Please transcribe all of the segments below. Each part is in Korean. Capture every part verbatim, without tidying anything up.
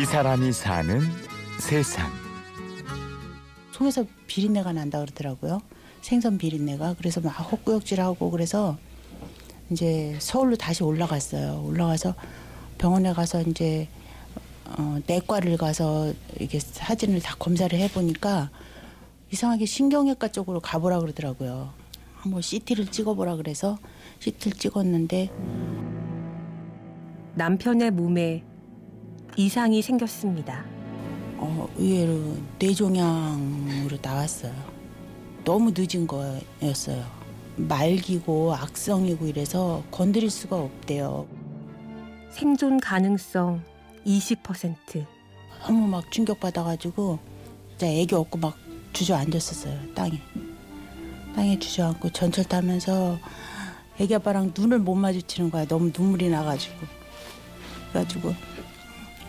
이 사람이 사는 세상. 속에서 비린내가 난다 그러더라고요. 생선 비린내가. 그래서 막 헛구역질하고, 그래서 이제 서울로 다시 올라갔어요. 올라가서 병원에 가서 이제 어, 내과를 가서 이게 사진을 다 검사를 해보니까 이상하게 신경외과 쪽으로 가보라 그러더라고요. 한번 씨티를 찍어보라 그래서 씨티를 찍었는데 남편의 몸에 이상이 생겼습니다. 어, 의외로 뇌종양으로 나왔어요. 너무 늦은 거였어요. 말기고 악성이고 이래서 건드릴 수가 없대요. 생존 가능성 이십 퍼센트. 너무 막 충격받아가지고 진짜 애기 없고 막 주저앉았었어요. 땅에. 땅에 주저앉고 전철 타면서 애기 아빠랑 눈을 못 마주치는 거야. 너무 눈물이 나가지고. 그래가지고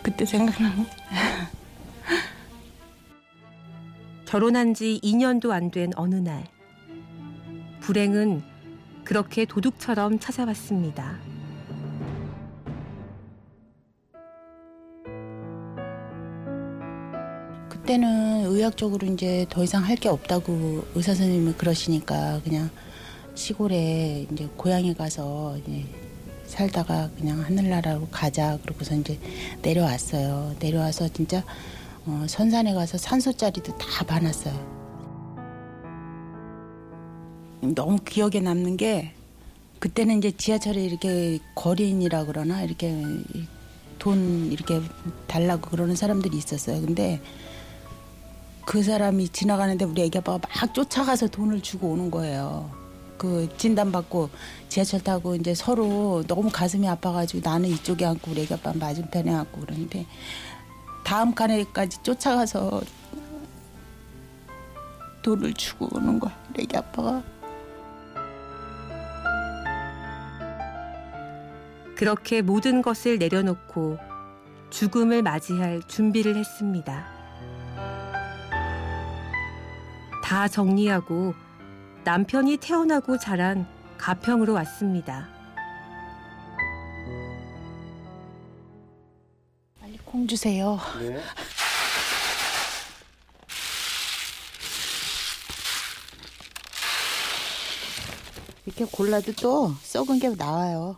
그때 생각나면 결혼한 지 이 년도 안 된 어느 날 불행은 그렇게 도둑처럼 찾아왔습니다. 그때는 의학적으로 이제 더 이상 할 게 없다고 의사 선생님은 그러시니까 그냥 시골에 이제 고향에 가서 이제 살다가 그냥 하늘나라로 가자 그러고서 이제 내려왔어요. 내려와서 진짜 어, 선산에 가서 산소짜리도 다 봐놨어요. 너무 기억에 남는 게 그때는 이제 지하철에 이렇게 거린이라 그러나 이렇게 돈 이렇게 달라고 그러는 사람들이 있었어요. 근데 그 사람이 지나가는데 우리 애기 아빠가 막 쫓아가서 돈을 주고 오는 거예요. 그 진단받고 지하철 타고 이제 서로 너무 가슴이 아파가지고 나는 이쪽에 앉고 우리 애기 아빠는 맞은편에 앉고 그러는데 다음 칸에까지 쫓아가서 돈을 주고 오는 거야, 우리 애기 아빠가. 그렇게 모든 것을 내려놓고 죽음을 맞이할 준비를 했습니다. 다 정리하고 남편이 태어나고 자란 가평으로 왔습니다. 빨리 콩 주세요. 네. 이렇게 골라도 또 썩은 게 나와요.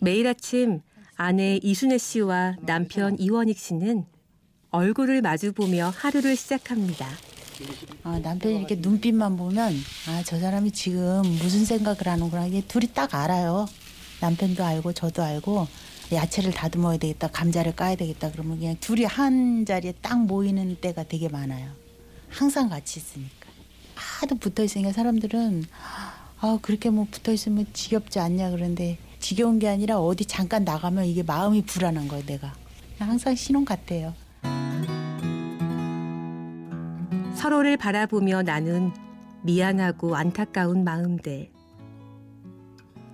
매일 아침 아내 이순애 씨와 남편 이원익 씨는 얼굴을 마주보며 하루를 시작합니다. 아, 남편이 이렇게 눈빛만 보면 아, 저 사람이 지금 무슨 생각을 하는구나. 이게 둘이 딱 알아요. 남편도 알고 저도 알고 야채를 다듬어야 되겠다, 감자를 까야 되겠다 그러면 그냥 둘이 한 자리에 딱 모이는 때가 되게 많아요. 항상 같이 있으니까. 하도 붙어있으니까 사람들은 아, 그렇게 뭐 붙어있으면 지겹지 않냐 그러는데 지겨운 게 아니라 어디 잠깐 나가면 이게 마음이 불안한 거예요, 내가. 항상 신혼 같아요. 서로를 바라보며 나는 미안하고 안타까운 마음들.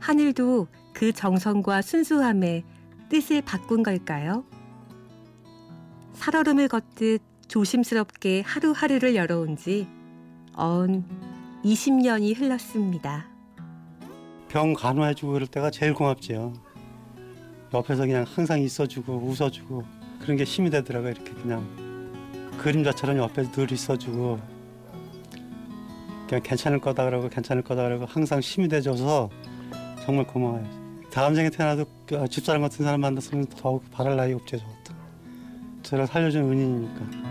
하늘도 그 정성과 순수함에 뜻을 바꾼 걸까요? 살얼음을 걷듯 조심스럽게 하루하루를 열어온 지 언 이십 년이 흘렀습니다. 병 간호해주고 그럴 때가 제일 고맙지요. 옆에서 그냥 항상 있어주고 웃어주고 그런 게 힘이 되더라고요. 이렇게 그냥. 그림자처럼 옆에 늘 있어주고 그냥 괜찮을 거다 그러고 괜찮을 거다 그러고 항상 힘이 돼줘서 정말 고마워요. 다음 생에 태어나도 집사람 같은 사람 만났으면 더욱 바랄 나위 없죠. 저것도 저를 살려준 은인이니까.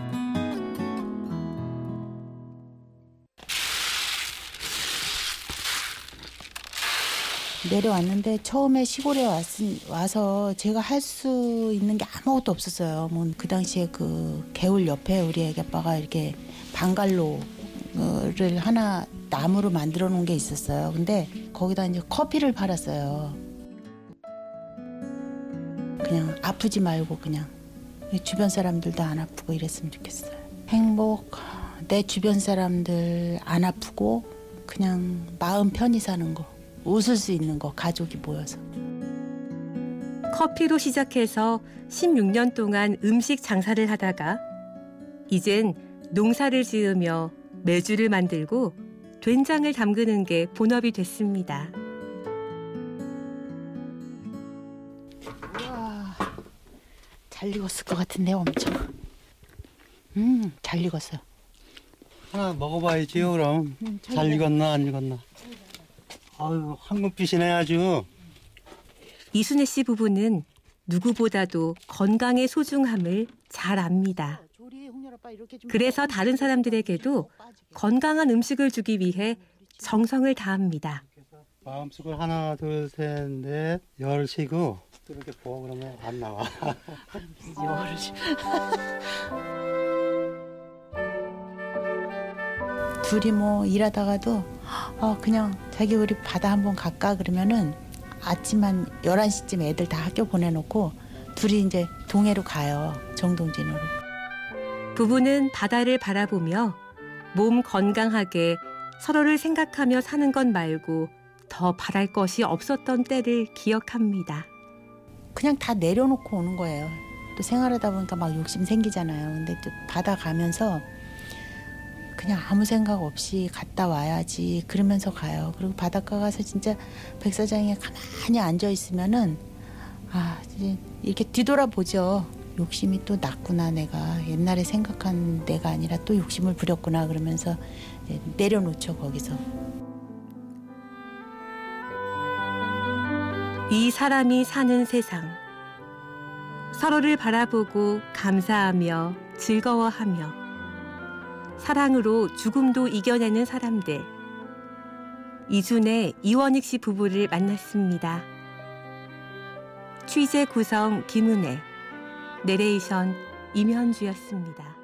내려왔는데 처음에 시골에 왔으, 와서 제가 할 수 있는 게 아무것도 없었어요. 뭐 그 당시에 그 개울 옆에 우리 애기 아빠가 이렇게 방갈로를 하나 나무로 만들어 놓은 게 있었어요. 근데 거기다 이제 커피를 팔았어요. 그냥 아프지 말고 그냥 주변 사람들도 안 아프고 이랬으면 좋겠어요. 행복, 내 주변 사람들 안 아프고 그냥 마음 편히 사는 거. 웃을 수 있는 거, 가족이 모여서. 커피로 시작해서 십육 년 동안 음식 장사를 하다가 이젠 농사를 지으며 메주를 만들고 된장을 담그는 게 본업이 됐습니다. 잘 익었을 것 같은데 엄청. 음, 잘 익었어요. 하나 먹어봐야지요 그럼. 음, 잘, 잘 익었나 안 익었나. 아유, 황금빛이네 아주. 이순애 씨 부부는 누구보다도 건강의 소중함을 잘 압니다. 그래서 다른 사람들에게도 건강한 음식을 주기 위해 정성을 다합니다. 마음속을 하나, 둘, 셋, 넷, 열 쉬고 또 이렇게 보고 그러면 안 나와. 열을 쉬. 둘이 뭐 일하다가도 어, 그냥 자기 우리 바다 한번 갈까 그러면은 아침 한 열한 시쯤 애들 다 학교 보내놓고 둘이 이제 동해로 가요. 정동진으로. 부부는 바다를 바라보며 몸 건강하게 서로를 생각하며 사는 것 말고 더 바랄 것이 없었던 때를 기억합니다. 그냥 다 내려놓고 오는 거예요. 또 생활하다 보니까 막 욕심 생기잖아요. 근데 또 바다 가면서 그냥 아무 생각 없이 갔다 와야지 그러면서 가요. 그리고 바닷가 가서 진짜 백사장에 가만히 앉아 있으면은 아, 이제 이렇게 뒤돌아보죠. 욕심이 또 났구나 내가. 옛날에 생각한 내가 아니라 또 욕심을 부렸구나 그러면서 내려놓죠 거기서. 이 사람이 사는 세상. 서로를 바라보고 감사하며 즐거워하며 사랑으로 죽음도 이겨내는 사람들. 이순애, 이원익 씨 부부를 만났습니다. 취재 구성 김은혜, 내레이션 임현주였습니다.